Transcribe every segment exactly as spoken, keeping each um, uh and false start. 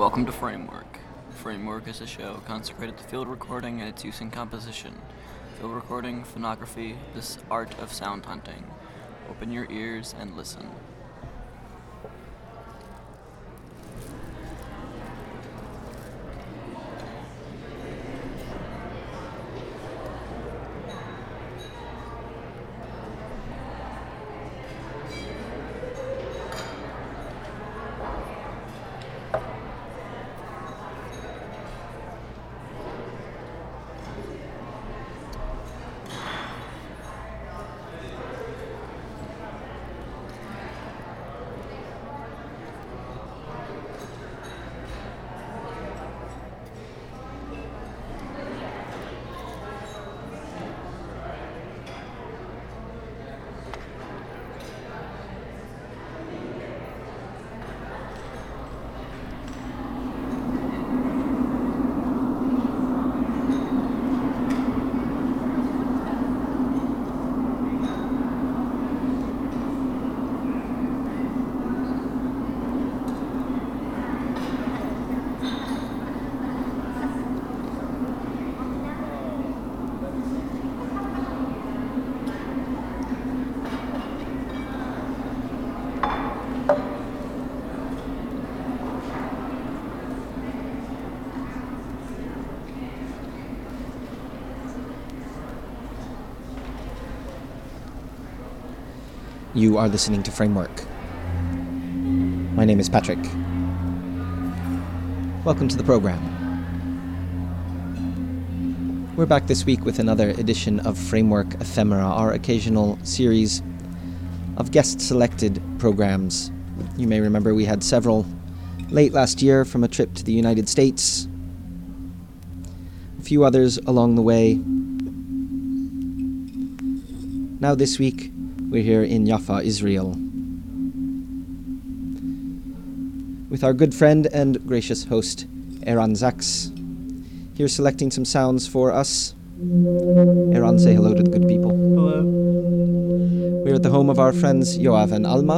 Welcome to Framework. Framework is a show consecrated to field recording and its use in composition. Field recording, phonography, this art of sound hunting. Open your ears and listen. You are listening to Framework. My name is Patrick. Welcome to the program. We're back this week with another edition of Framework Ephemera, our occasional series of guest-selected programs. You may remember we had several late last year from a trip to the United States, a few others along the way. Now this week, we're here in Jaffa, Israel, with our good friend and gracious host, Eran Sachs, here selecting some sounds for us. Eran, say hello to the good people. Hello. We're at the home of our friends Yoav and Alma,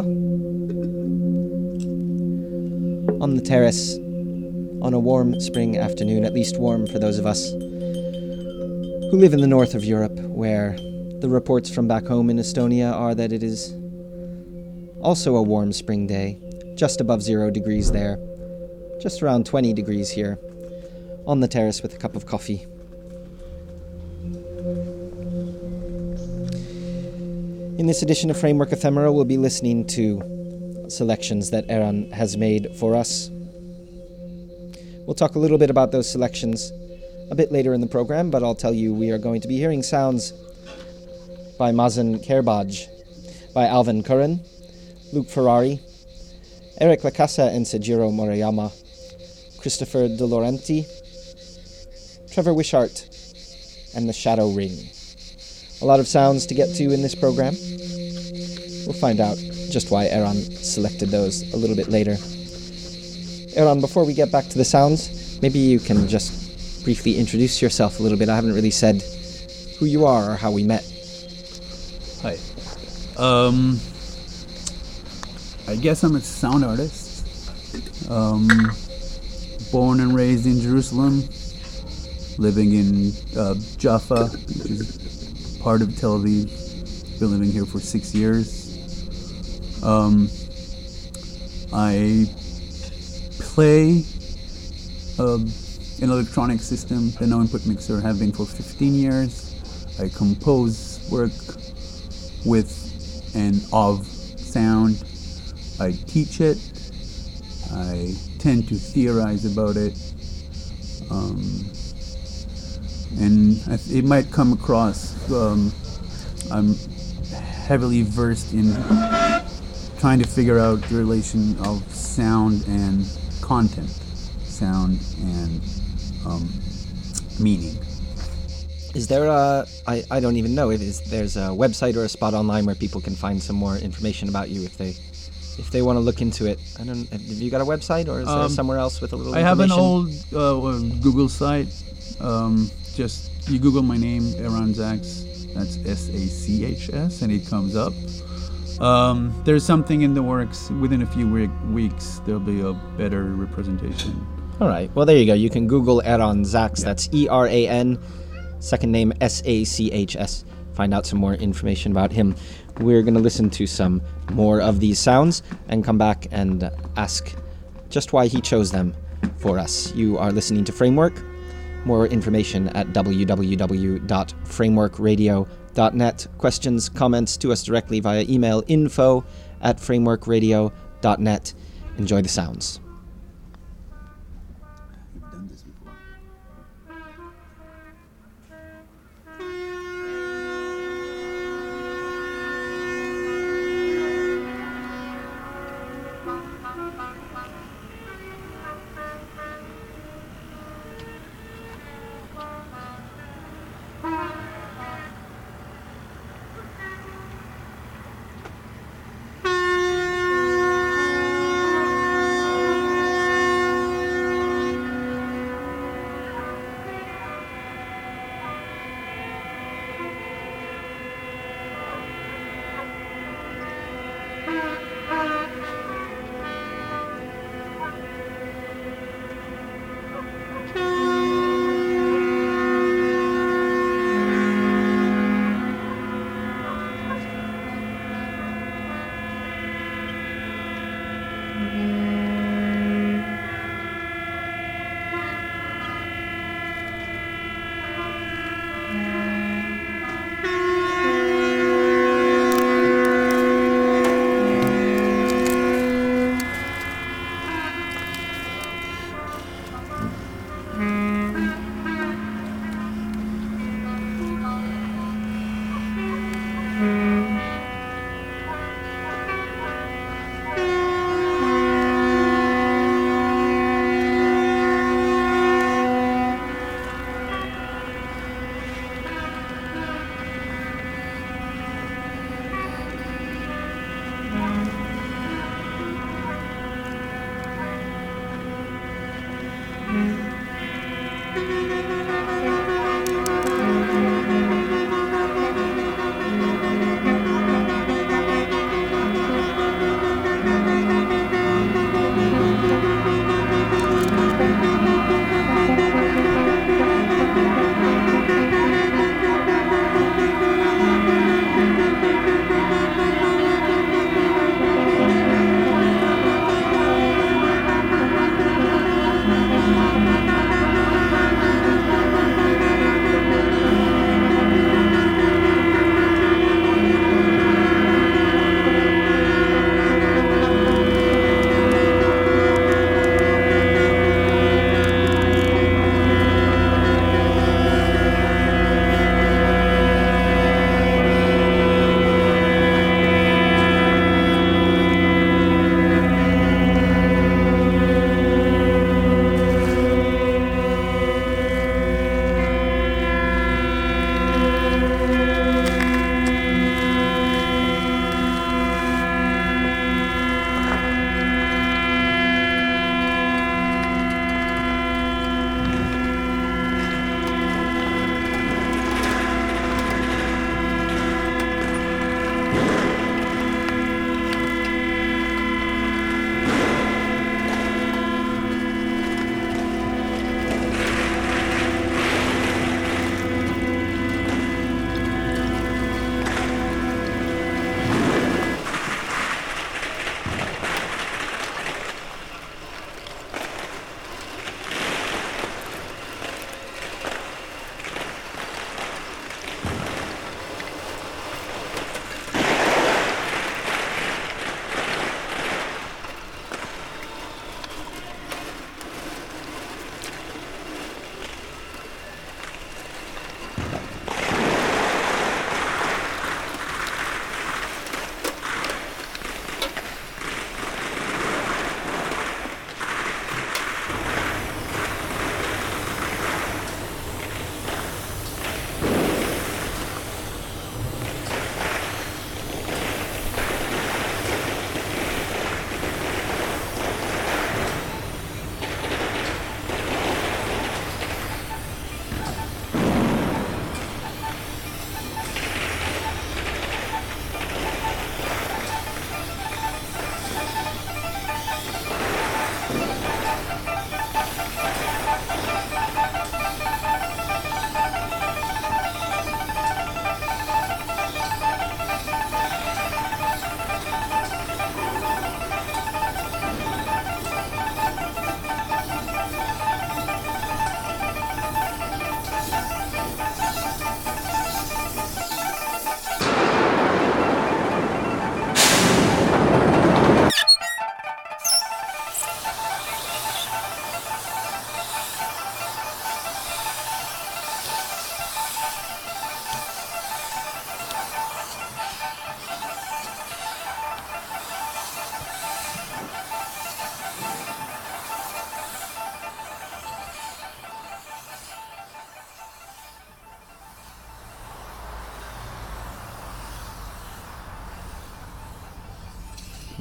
on the terrace, on a warm spring afternoon, at least warm for those of us who live in the north of Europe, where the reports from back home in Estonia are that it is also a warm spring day, just above zero degrees there, just around twenty degrees here, on the terrace with a cup of coffee. In this edition of Framework Ephemera, we'll be listening to selections that Eran has made for us. We'll talk a little bit about those selections a bit later in the program, but I'll tell you we are going to be hearing sounds by Mazen Kerbaj, by Alvin Curran, Luc Ferrari, Eric La Casa and Seijiro Moriyama, Christopher De Laurenti, Trevor Wishart, and the Shadow Ring. A lot of sounds to get to in this program. We'll find out just why Eran selected those a little bit later. Eran, before we get back to the sounds, maybe you can just briefly introduce yourself a little bit. I haven't really said who you are or how we met. Hi. Um, I guess I'm a sound artist. Um, born and raised in Jerusalem, living in uh, Jaffa, which is part of Tel Aviv. Been living here for six years. Um, I play uh, an electronic system, the No Input Mixer, have been for fifteen years. I compose work with and of sound. I teach it. I tend to theorize about it. Um, and I th- it might come across, um, I'm heavily versed in trying to figure out the relation of sound and content, sound and um, meaning. Is there a, I, I don't even know, if there's a website or a spot online where people can find some more information about you if they if they want to look into it? I don't, have you got a website or is um, there somewhere else with a little I information? I have an old uh, Google site. Um, just, you Google my name, Eran Sachs, that's S A C H S, and it comes up. Um, there's something in the works. Within a few week, weeks, there'll be a better representation. All right. Well, there you go. You can Google Eran Sachs. Yeah. That's E R A N, second name S A C H S. Find out some more information about him. We're going to listen to some more of these sounds and come back and ask just why he chose them for us. You are listening to Framework. More information at w w w dot framework radio dot net. Questions, comments to us directly via email, info at framework radio dot net. Enjoy the sounds.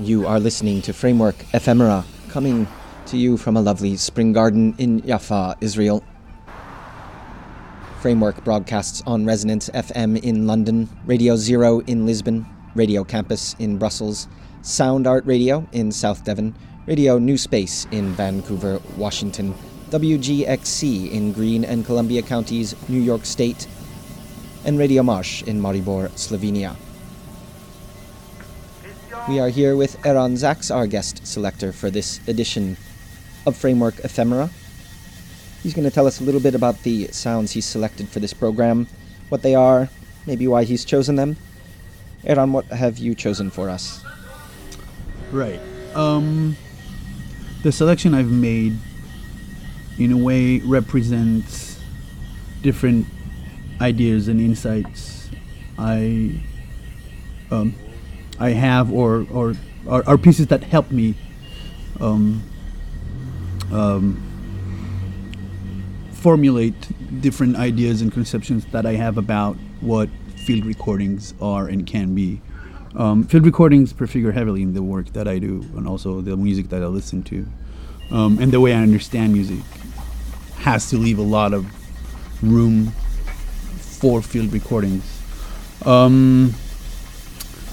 You are listening to Framework Ephemera, coming to you from a lovely spring garden in Jaffa, Israel. Framework broadcasts on Resonance F M in London, Radio Zero in Lisbon, Radio Campus in Brussels, Sound Art Radio in South Devon, Radio New Space in Vancouver, Washington, W G X C in Greene and Columbia Counties, New York State, and Radio Marsh in Maribor, Slovenia. We are here with Eran Sachs, our guest selector for this edition of Framework Ephemera. He's going to tell us a little bit about the sounds he's selected for this program, what they are, maybe why he's chosen them. Eran, what have you chosen for us? Right. Um, the selection I've made, in a way, represents different ideas and insights I... Um, I have or, or or are pieces that help me um, um, formulate different ideas and conceptions that I have about what field recordings are and can be. Um, field recordings prefigure heavily in the work that I do and also the music that I listen to. Um, and the way I understand music has to leave a lot of room for field recordings. Um,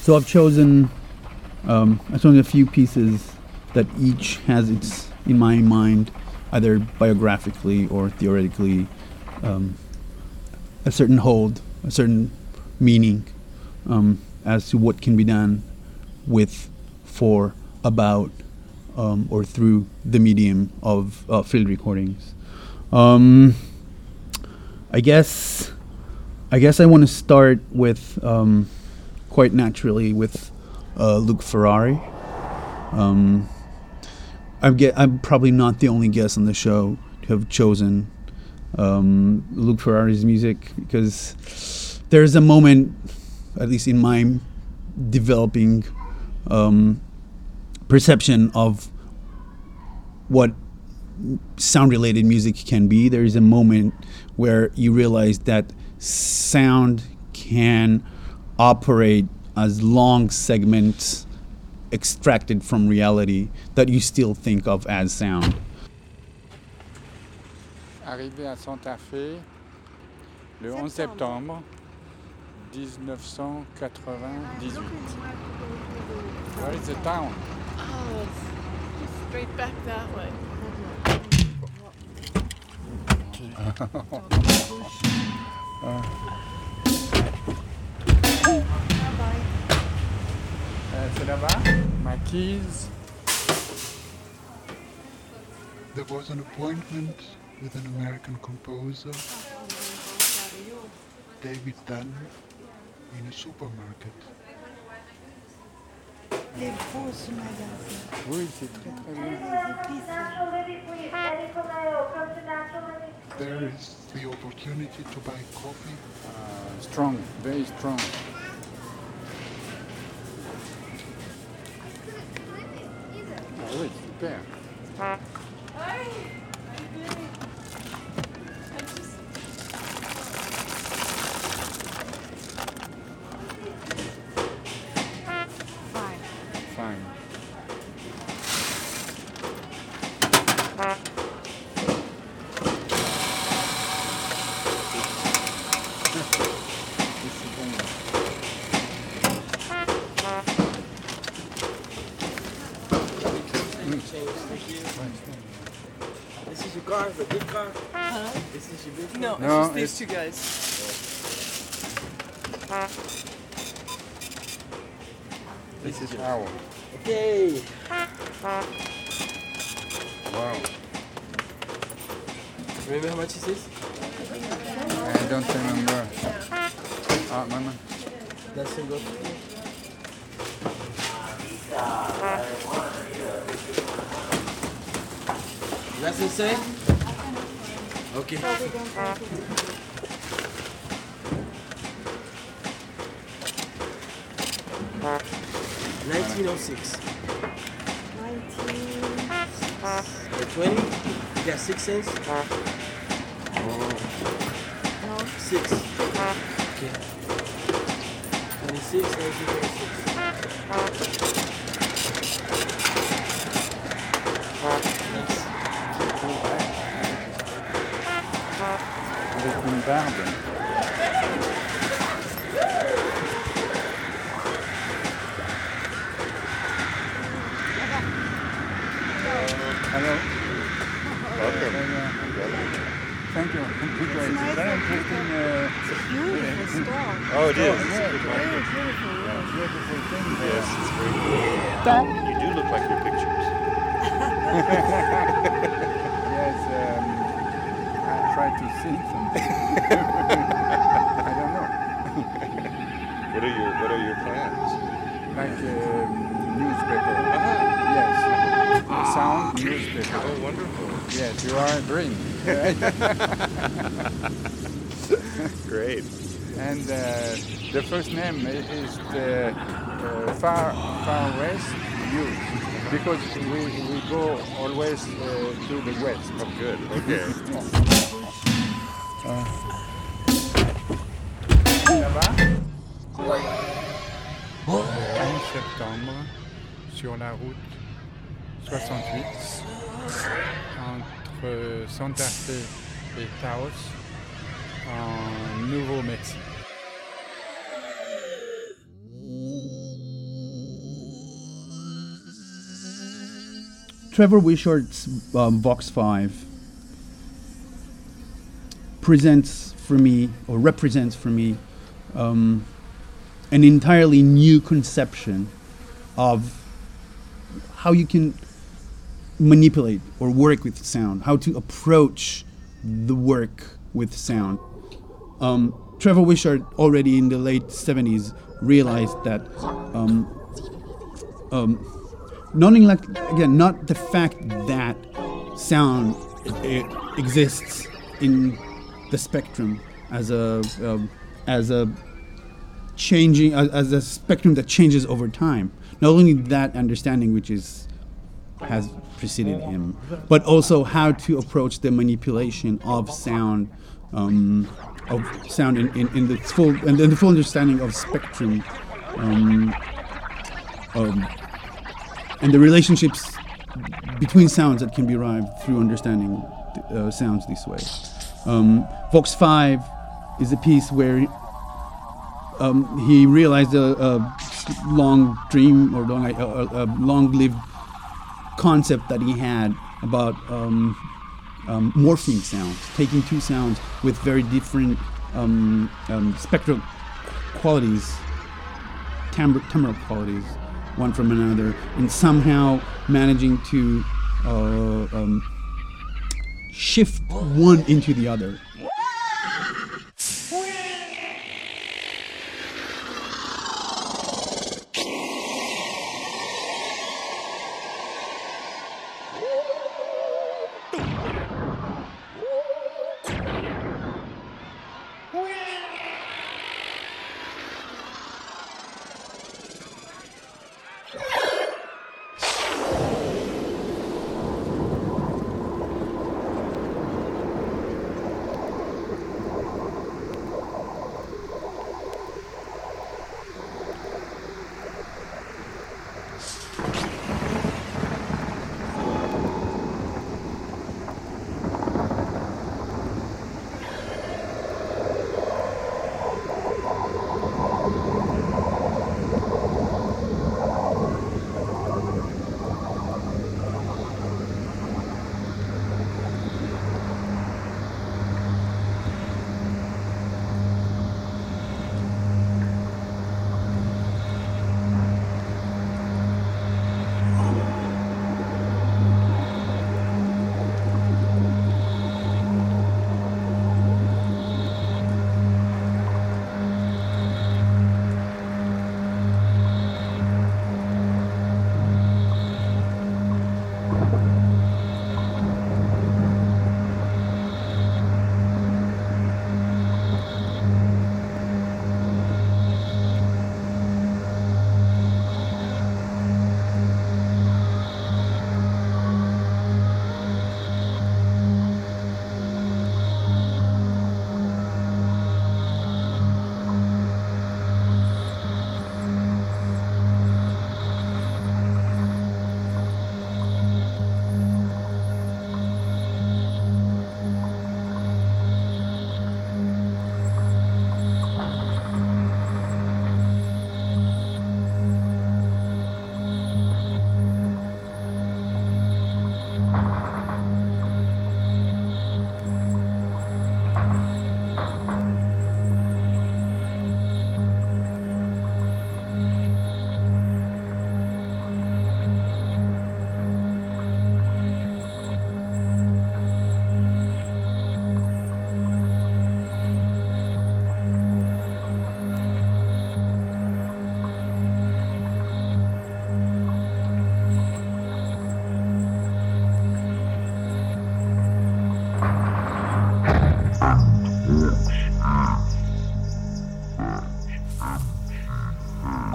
So I've chosen, um, I've chosen a few pieces that each has its, in my mind, either biographically or theoretically, um, a certain hold, a certain meaning um, as to what can be done with, for, about, um, or through the medium of uh, field recordings. Um, I guess, I guess I want to start with. Um, Quite naturally, with uh, Luc Ferrari. Um, I'm, ge- I'm probably not the only guest on the show to have chosen um, Luc Ferrari's music, because there's a moment, at least in my developing um, perception of what sound-related music can be, there is a moment where you realize that sound can operate as long segments extracted from reality that you still think of as sound. Arrivé à Santa Fe le onze septembre nineteen ninety-eight. Where is the town? Oh, it's straight back that way. uh. Euh, c'est là-bas, Maquise. There was an appointment with an American composer, David Dunn, in a supermarket. Les beaux ce magasin. Oui, c'est très très bien. There is the opportunity to buy coffee. Uh, strong, very strong. Oui, super. Fine. Fine. Car, the big car. Huh? This is a big car. No, no, it's just these it's two guys. This is our. Okay. Wow. Remember how much is this? I don't remember. Ah, mama. That's a good. That's the same? Okay. nineteen oh six. nineteen oh six. twenty? You got six cents? Oh. Six. Okay. twenty-six, nineteen twenty-six. Avec une barbe. Hello. Welcome. Thank you. It's, nice very interesting, uh, it's a beautiful store. Oh, it is. It's yeah, it's very beautiful. Yeah, beautiful thing. Yes, it's very cool. You do look like your pictures. Yes, um, I try to sing something. I don't know. What are your What are your plans? Like um, newspaper. Uh-huh. Yes. The sound newspaper. Oh, wonderful. Yes, you are a dream. Great. And uh, the first name is the uh, Far Far West Youth, because we, we go always uh, to the west. Oh, good. Okay. Ça va? quinze septembre, sur la route soixante-huit, entre Santa Fe et Taos, en Nouveau-Mexique. Trevor Wishart's um, Vox five presents for me, or represents for me, um, an entirely new conception of how you can manipulate or work with sound, how to approach the work with sound. Um, Trevor Wishart already in the late seventies realized that um, um, not in like, again, not the fact that sound it exists in the spectrum as a um, as a changing as, as a spectrum that changes over time. Not only that understanding, which is has preceded him, but also how to approach the manipulation of sound, um, of sound in, in, in the full and in the full understanding of spectrum, um, um, and the relationships between sounds that can be arrived through understanding uh, sounds this way. Um, Vox five is a piece where um, he realized a, a long dream or long, a, a long-lived concept that he had about um, um, morphing sounds, taking two sounds with very different um, um, spectral qualities, timbre, timbral qualities, one from another, and somehow managing to uh, um, shift one into the other.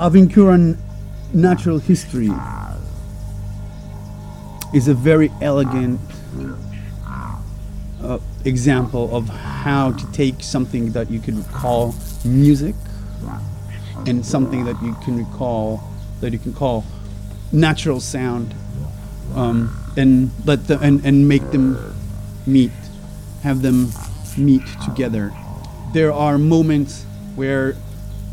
Alvin Curran, Natural History, is a very elegant uh, example of how to take something that you can call music and something that you can recall, that you can call natural sound, um, and let the, and and make them meet, have them meet together. There are moments where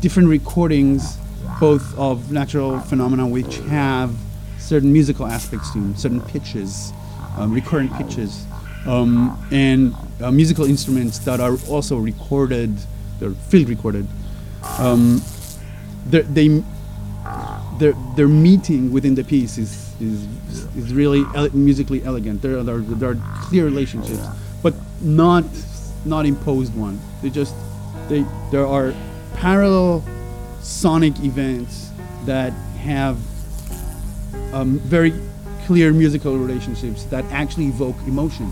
different recordings, both of natural phenomena which have certain musical aspects to them, certain pitches, um, recurrent pitches, um, and uh, musical instruments that are also recorded, they're field recorded. Um, they're, they, they're, they're meeting within the piece is is, is really ele- musically elegant. There are, there are clear relationships, but not not imposed one. They just they there are parallel sonic events that have um, very clear musical relationships that actually evoke emotion.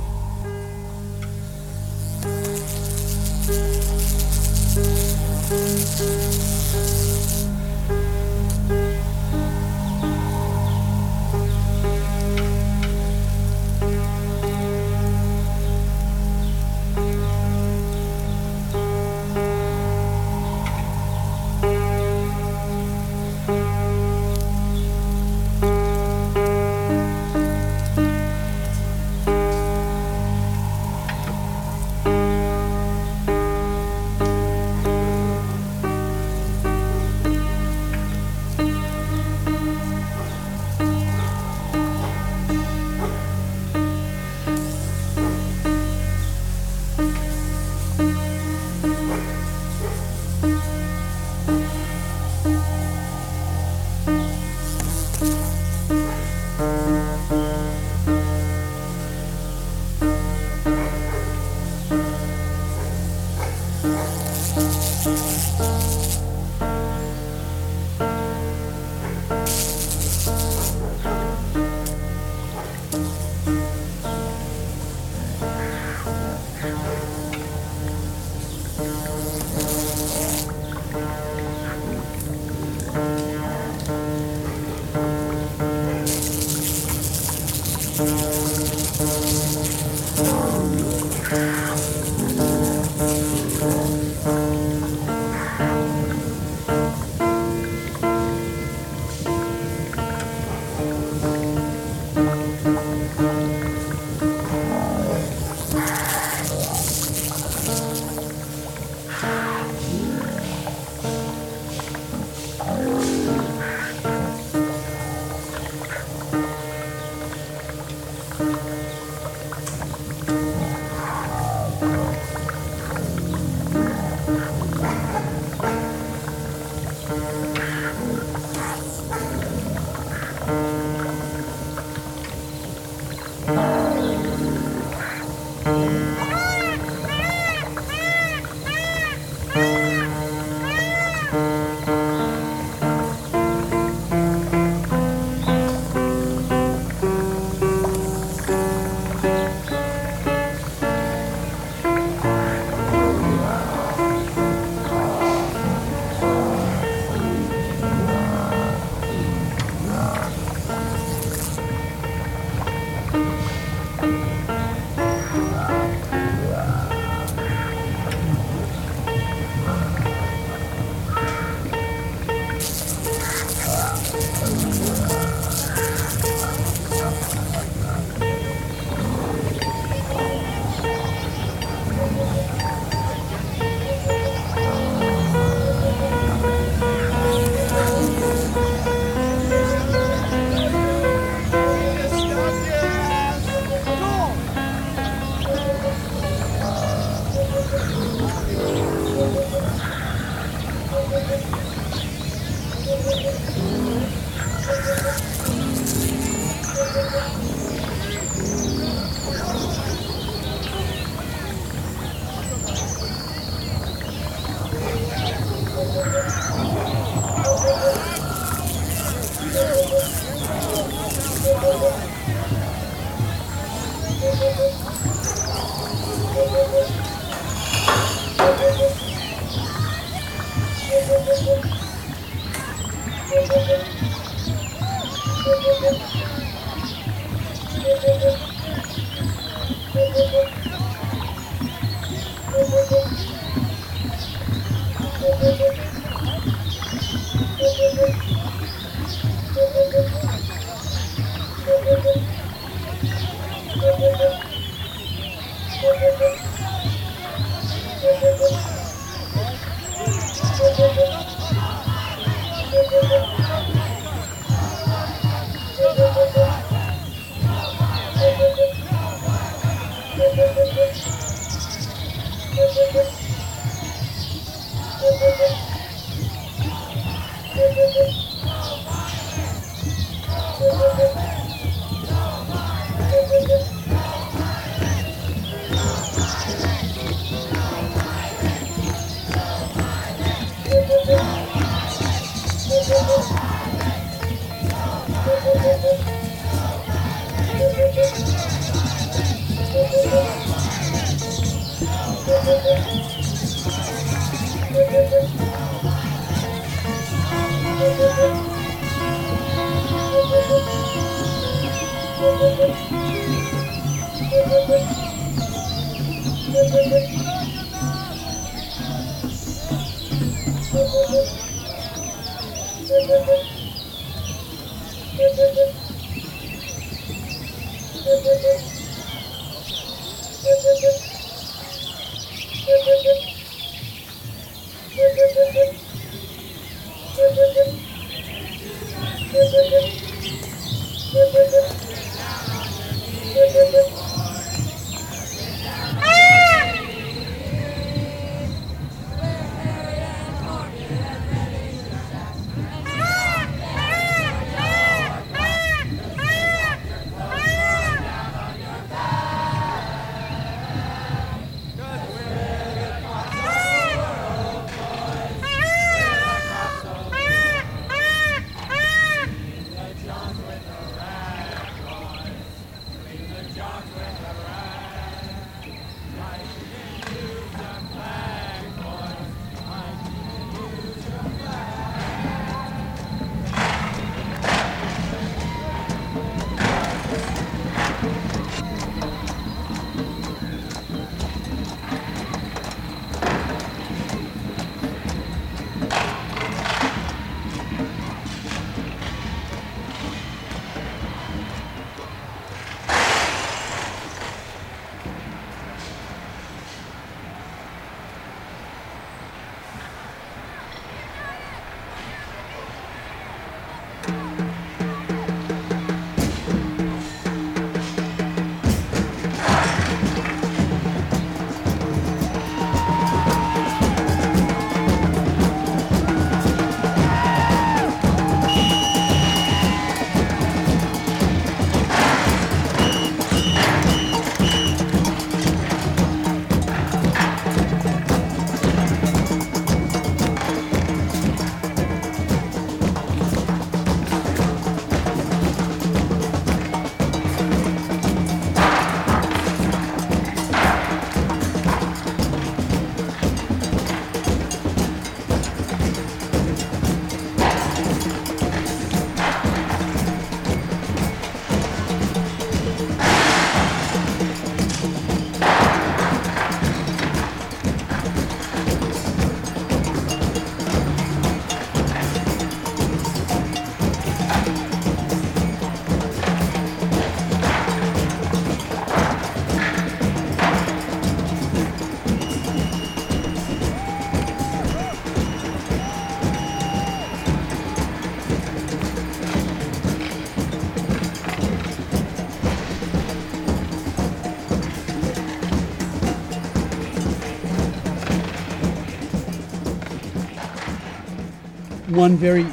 One very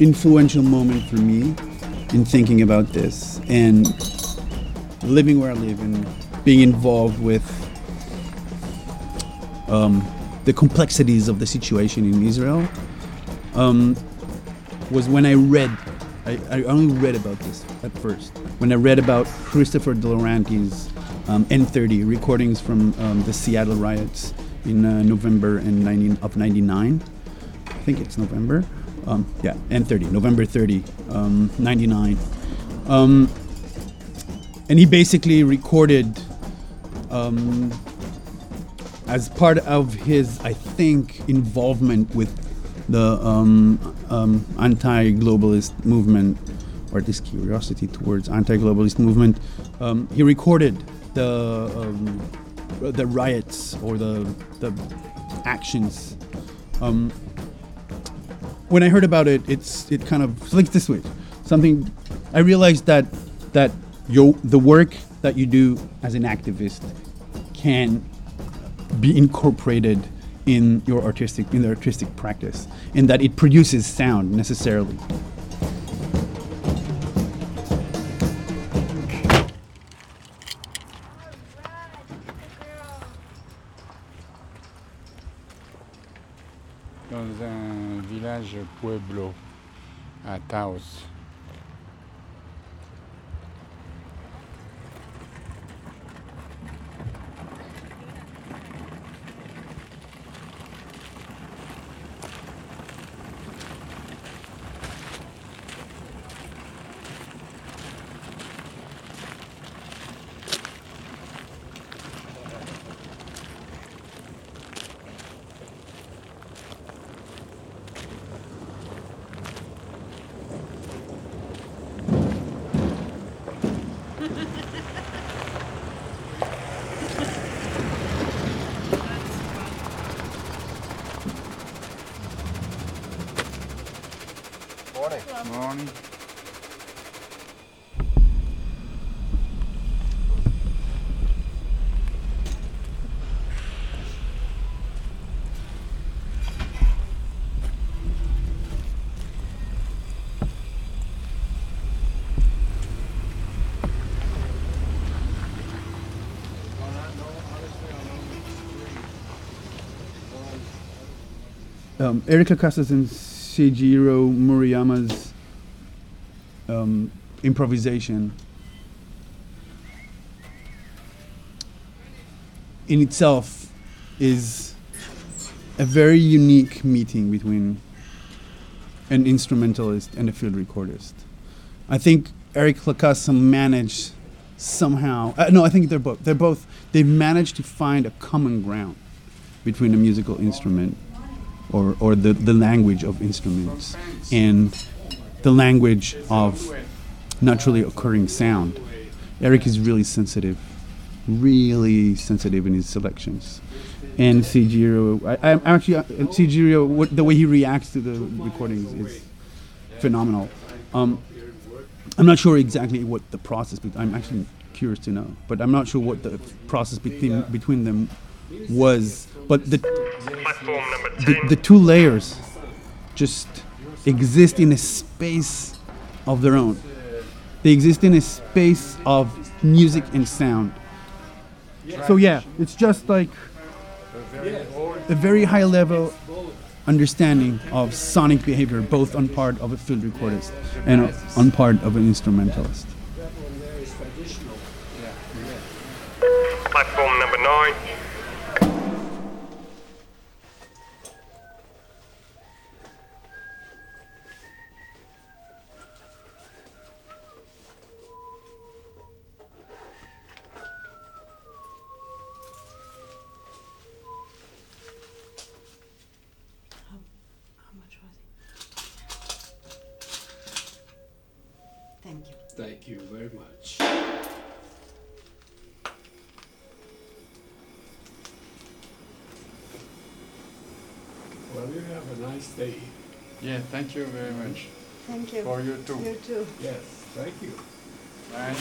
influential moment for me in thinking about this and living where I live and being involved with um, the complexities of the situation in Israel um, was when I read, I, I only read about this at first, when I read about Christopher De Laurenti's um, N thirty recordings from um, the Seattle riots in uh, November and nineteen, of ninety-nine. I think it's November, um, yeah, N thirty, November thirtieth, um, ninety-nine. Um, and he basically recorded um, as part of his, I think, involvement with the um, um, anti-globalist movement, or this curiosity towards anti-globalist movement, um, he recorded the um, the riots or the, the actions. Um, When I heard about it, it's it kind of flicked the switch. Something I realized that that your the work that you do as an activist can be incorporated in your artistic in the artistic practice, and that it produces sound necessarily. Pueblo à Taos. Morning. Morning. Um, Eric La Casa's and Seijiro Moriyama's um, improvisation in itself is a very unique meeting between an instrumentalist and a field recordist. I think Eric La Casa managed somehow. Uh, no, I think they're both. They're both. They've managed to find a common ground between a musical instrument. Or, or the, the language of instruments and the language of naturally occurring sound. Eric is really sensitive, really sensitive in his selections. And Seijiro, I, I'm actually, uh, Seijiro, what, the way he reacts to the recordings is phenomenal. Um, I'm not sure exactly what the process, but I'm actually curious to know, but I'm not sure what the process between, between them was, but the, the the two layers just exist in a space of their own. They exist in a space of music and sound. So yeah, it's just like a very high level understanding of sonic behavior, both on part of a field recordist and on part of an instrumentalist. Platform number nine. Thank you very much. Well, you have a nice day. Yeah, thank you very much. Thank you. For you too. You too. Yes, thank you. Bye.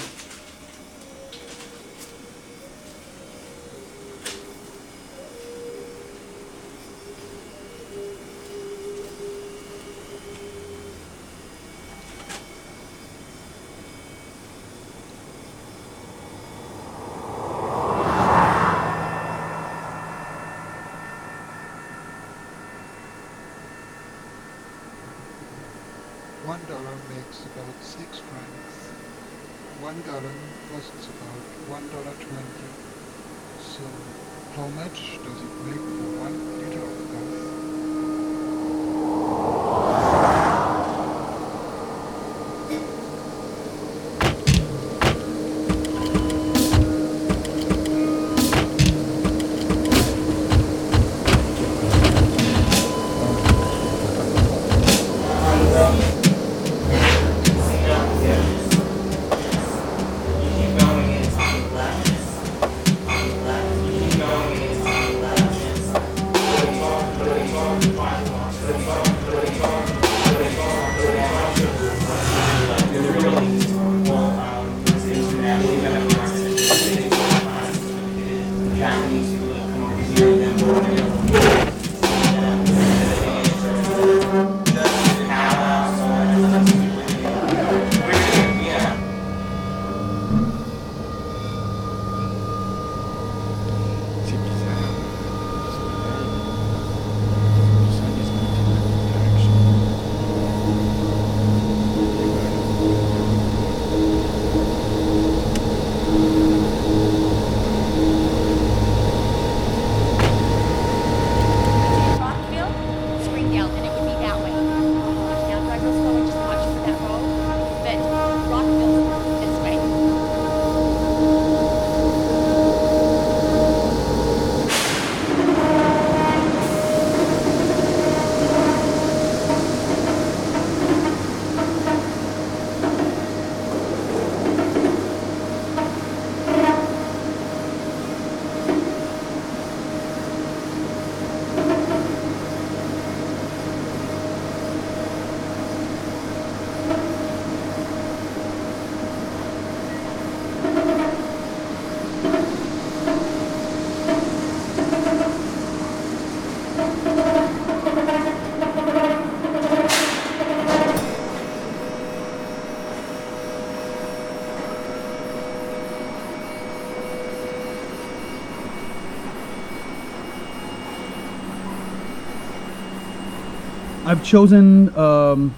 I've chosen um,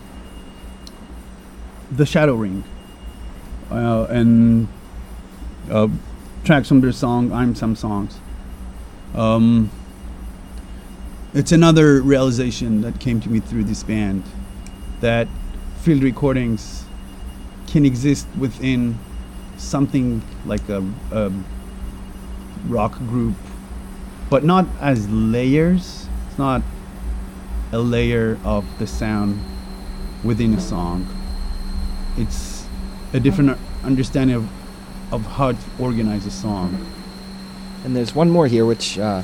the Shadow Ring uh, and uh, tracks from their song I'm Some Songs. Um, it's another realization that came to me through this band, that field recordings can exist within something like a, a rock group, but not as layers. It's not a layer of the sound within a song. It's a different understanding of, of how to organize a song. And there's one more here, which uh,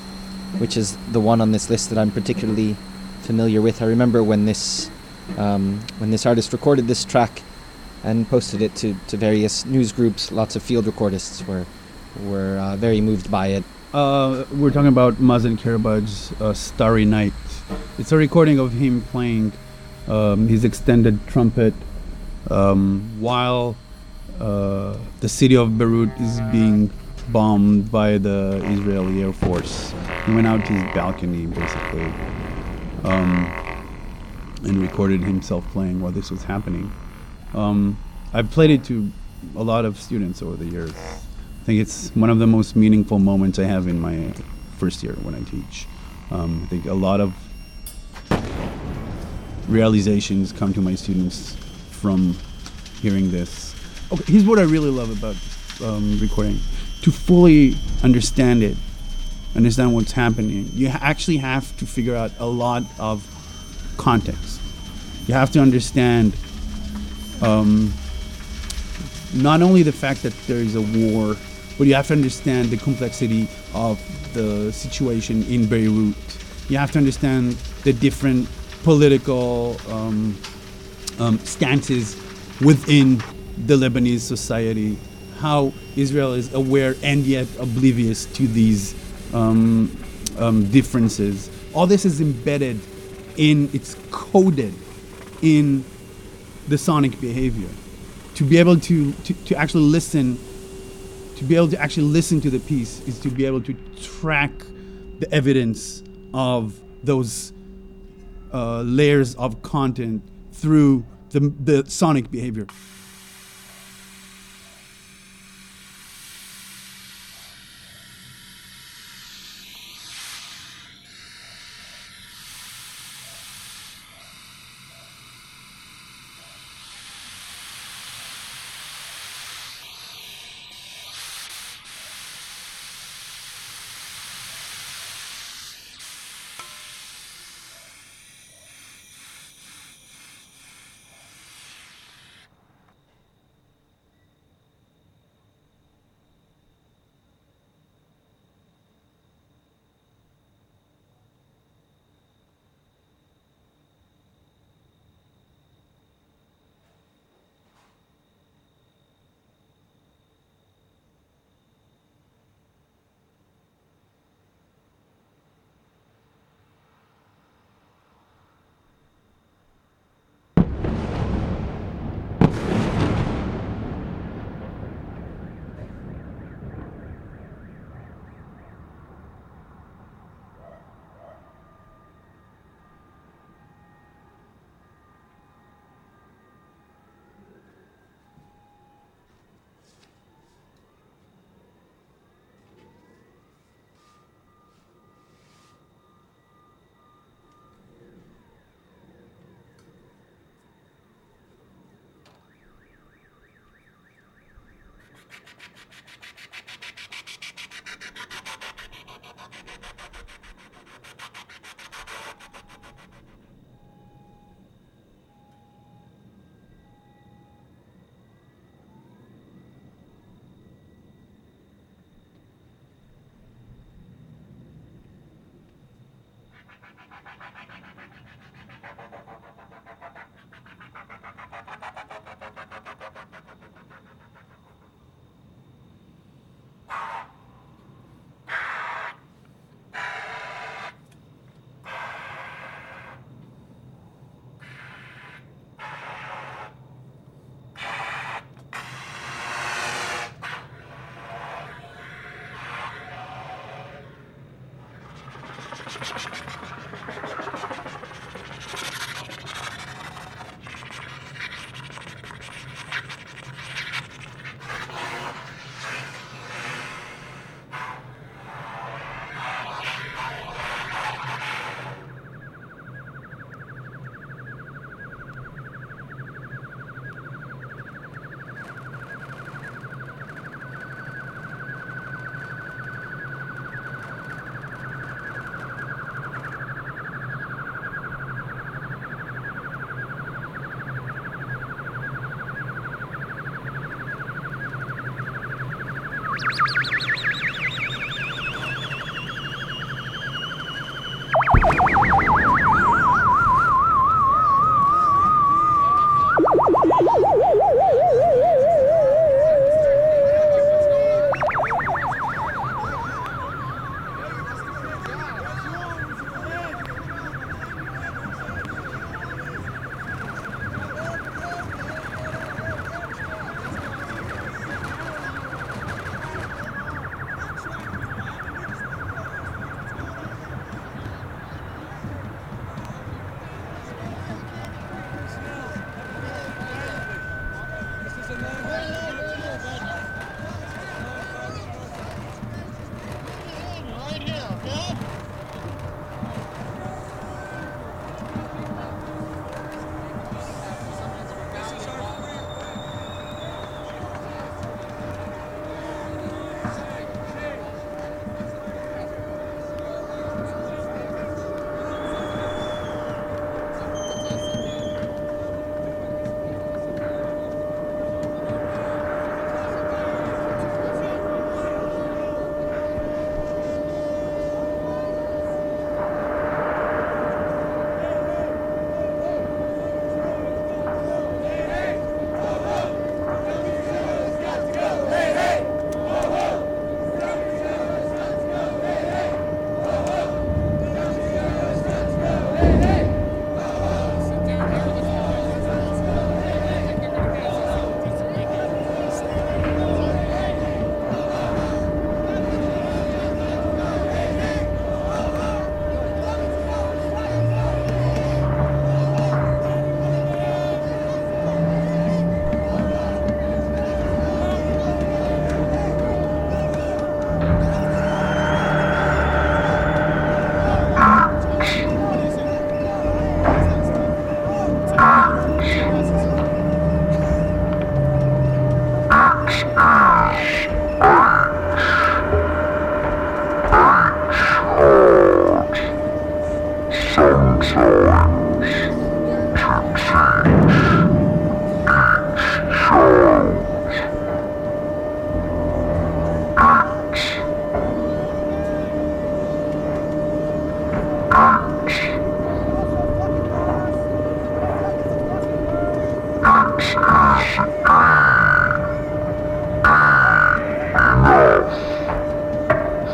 which is the one on this list that I'm particularly familiar with. I remember when this um, when this artist recorded this track and posted it to, to various news groups, lots of field recordists were were uh, very moved by it. Uh, we're talking about Mazen Kerbaj's uh, Starry Night. It's a recording of him playing um, his extended trumpet um, while uh, the city of Beirut is being bombed by the Israeli Air Force. He went out to his balcony, basically, um, and recorded himself playing while this was happening. Um, I've played it to a lot of students over the years. I think it's one of the most meaningful moments I have in my first year when I teach. Um, I think a lot of realizations come to my students from hearing this. Okay, here's what I really love about um, recording. To fully understand it, understand what's happening, you actually have to figure out a lot of context. You have to understand um, not only the fact that there is a war, but you have to understand the complexity of the situation in Beirut. You have to understand the different political um, um, stances within the Lebanese society, how Israel is aware and yet oblivious to these um, um, differences. All this is embedded in, it's coded in the sonic behavior. To be able to, to, to actually listen To be able to actually listen to the piece is to be able to track the evidence of those uh, layers of content through the, the sonic behavior.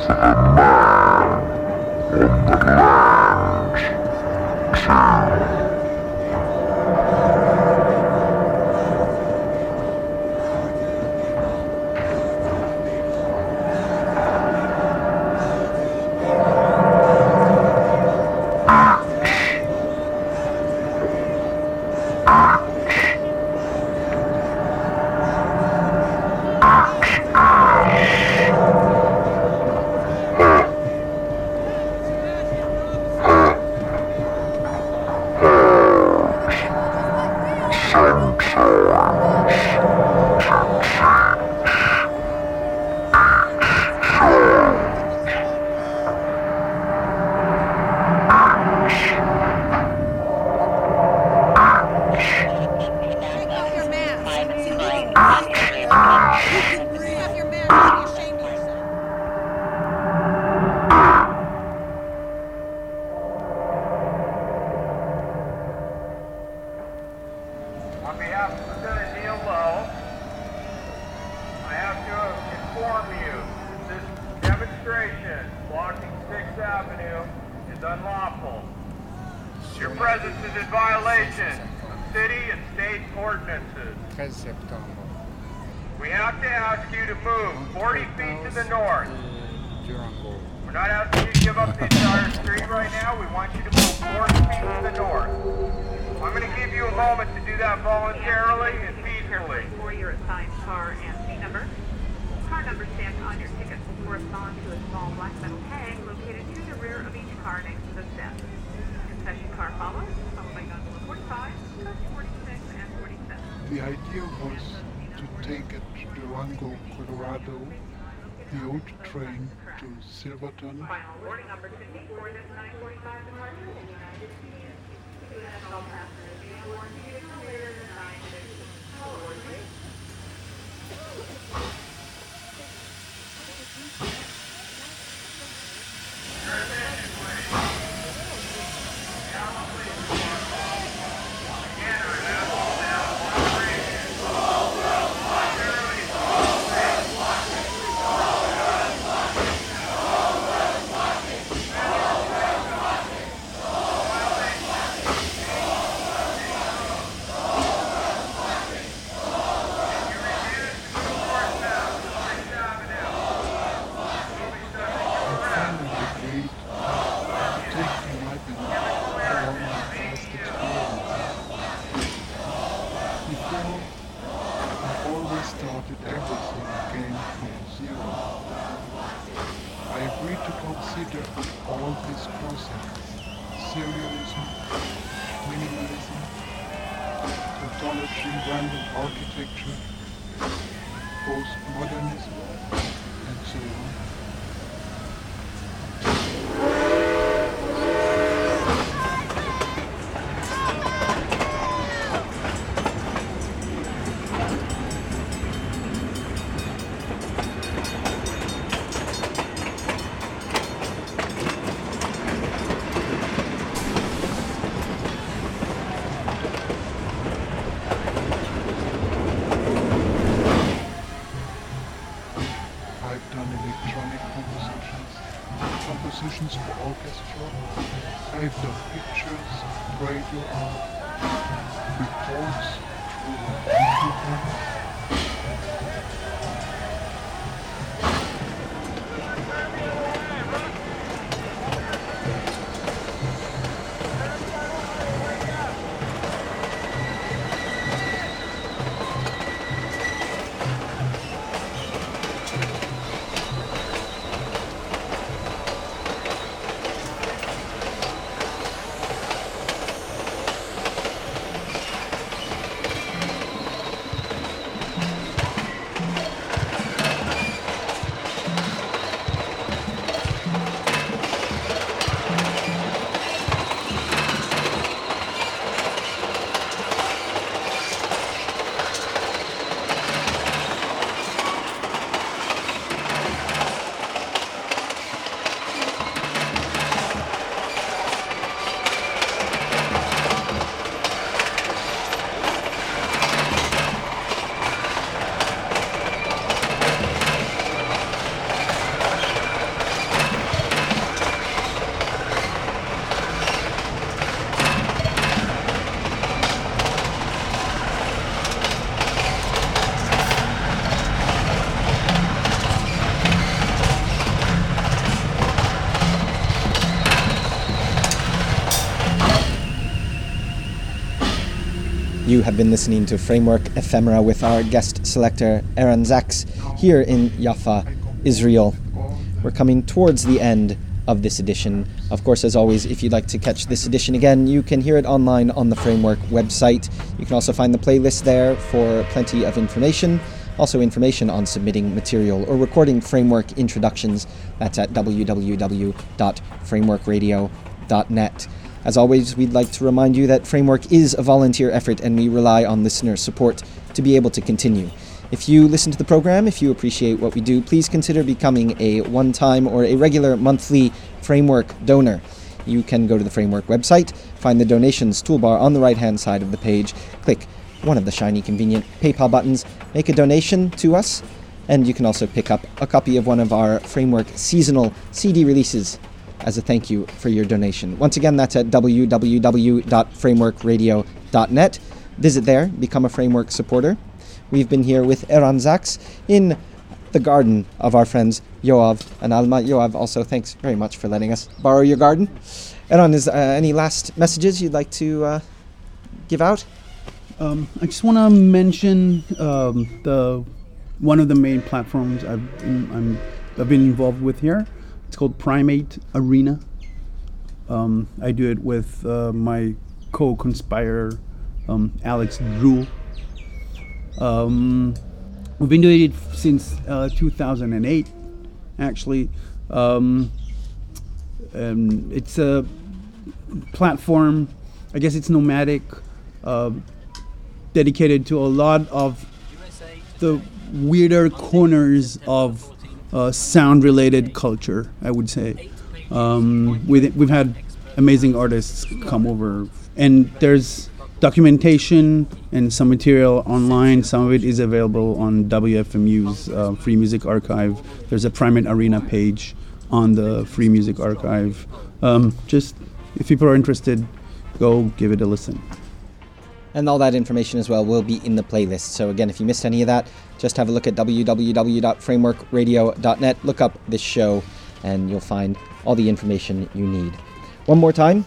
see man on the land too. you have been listening to Framework Ephemera with our guest selector Eran Sachs here in Jaffa, Israel. We're coming towards the end of this edition. Of course, as always, if you'd like to catch this edition again, you can hear it online on the Framework website. You can also find the playlist there for plenty of information. Also information on submitting material or recording Framework introductions. That's at w w w dot framework radio dot net. As always, we'd like to remind you that Framework is a volunteer effort and we rely on listener support to be able to continue. If you listen to the program, if you appreciate what we do, please consider becoming a one-time or a regular monthly Framework donor. You can go to the Framework website, find the donations toolbar on the right-hand side of the page, click one of the shiny convenient PayPal buttons, make a donation to us, and you can also pick up a copy of one of our Framework seasonal C D releases as a thank you for your donation. Once again, that's at w w w dot framework radio dot net. Visit there, become a Framework supporter. We've been here with Eran Sachs in the garden of our friends Yoav and Alma. Yoav, also thanks very much for letting us borrow your garden. Eran, is uh, any last messages you'd like to uh, give out? Um, I just want to mention um, the one of the main platforms I've I'm, I've been involved with here. It's called Primate Arena. Um, I do it with uh, my co-conspire um, Alex Drew. Um, we've been doing it since uh, two thousand eight, actually. Um, um, it's a platform, I guess it's nomadic, uh, dedicated to a lot of the weirder corners of Uh, sound-related culture, I would say. Um, we, we've had amazing artists come over, and there's documentation and some material online. Some of it is available on W F M U's uh, Free Music Archive. There's a Primate Arena page on the Free Music Archive. Um, just, if people are interested, go give it a listen. And all that information as well will be in the playlist. So again, if you missed any of that, just have a look at w w w dot framework radio dot net. Look up this show and you'll find all the information you need. One more time,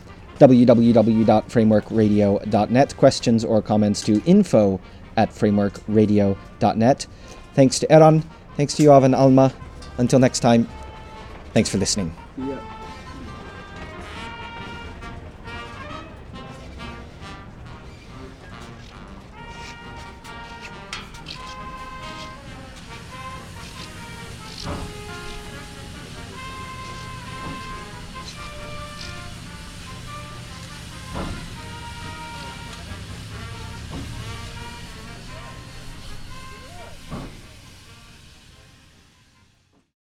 w w w dot framework radio dot net. Questions or comments to info at framework radio dot net. Thanks to Eran. Thanks to Yoav and Alma. Until next time, thanks for listening. Yeah.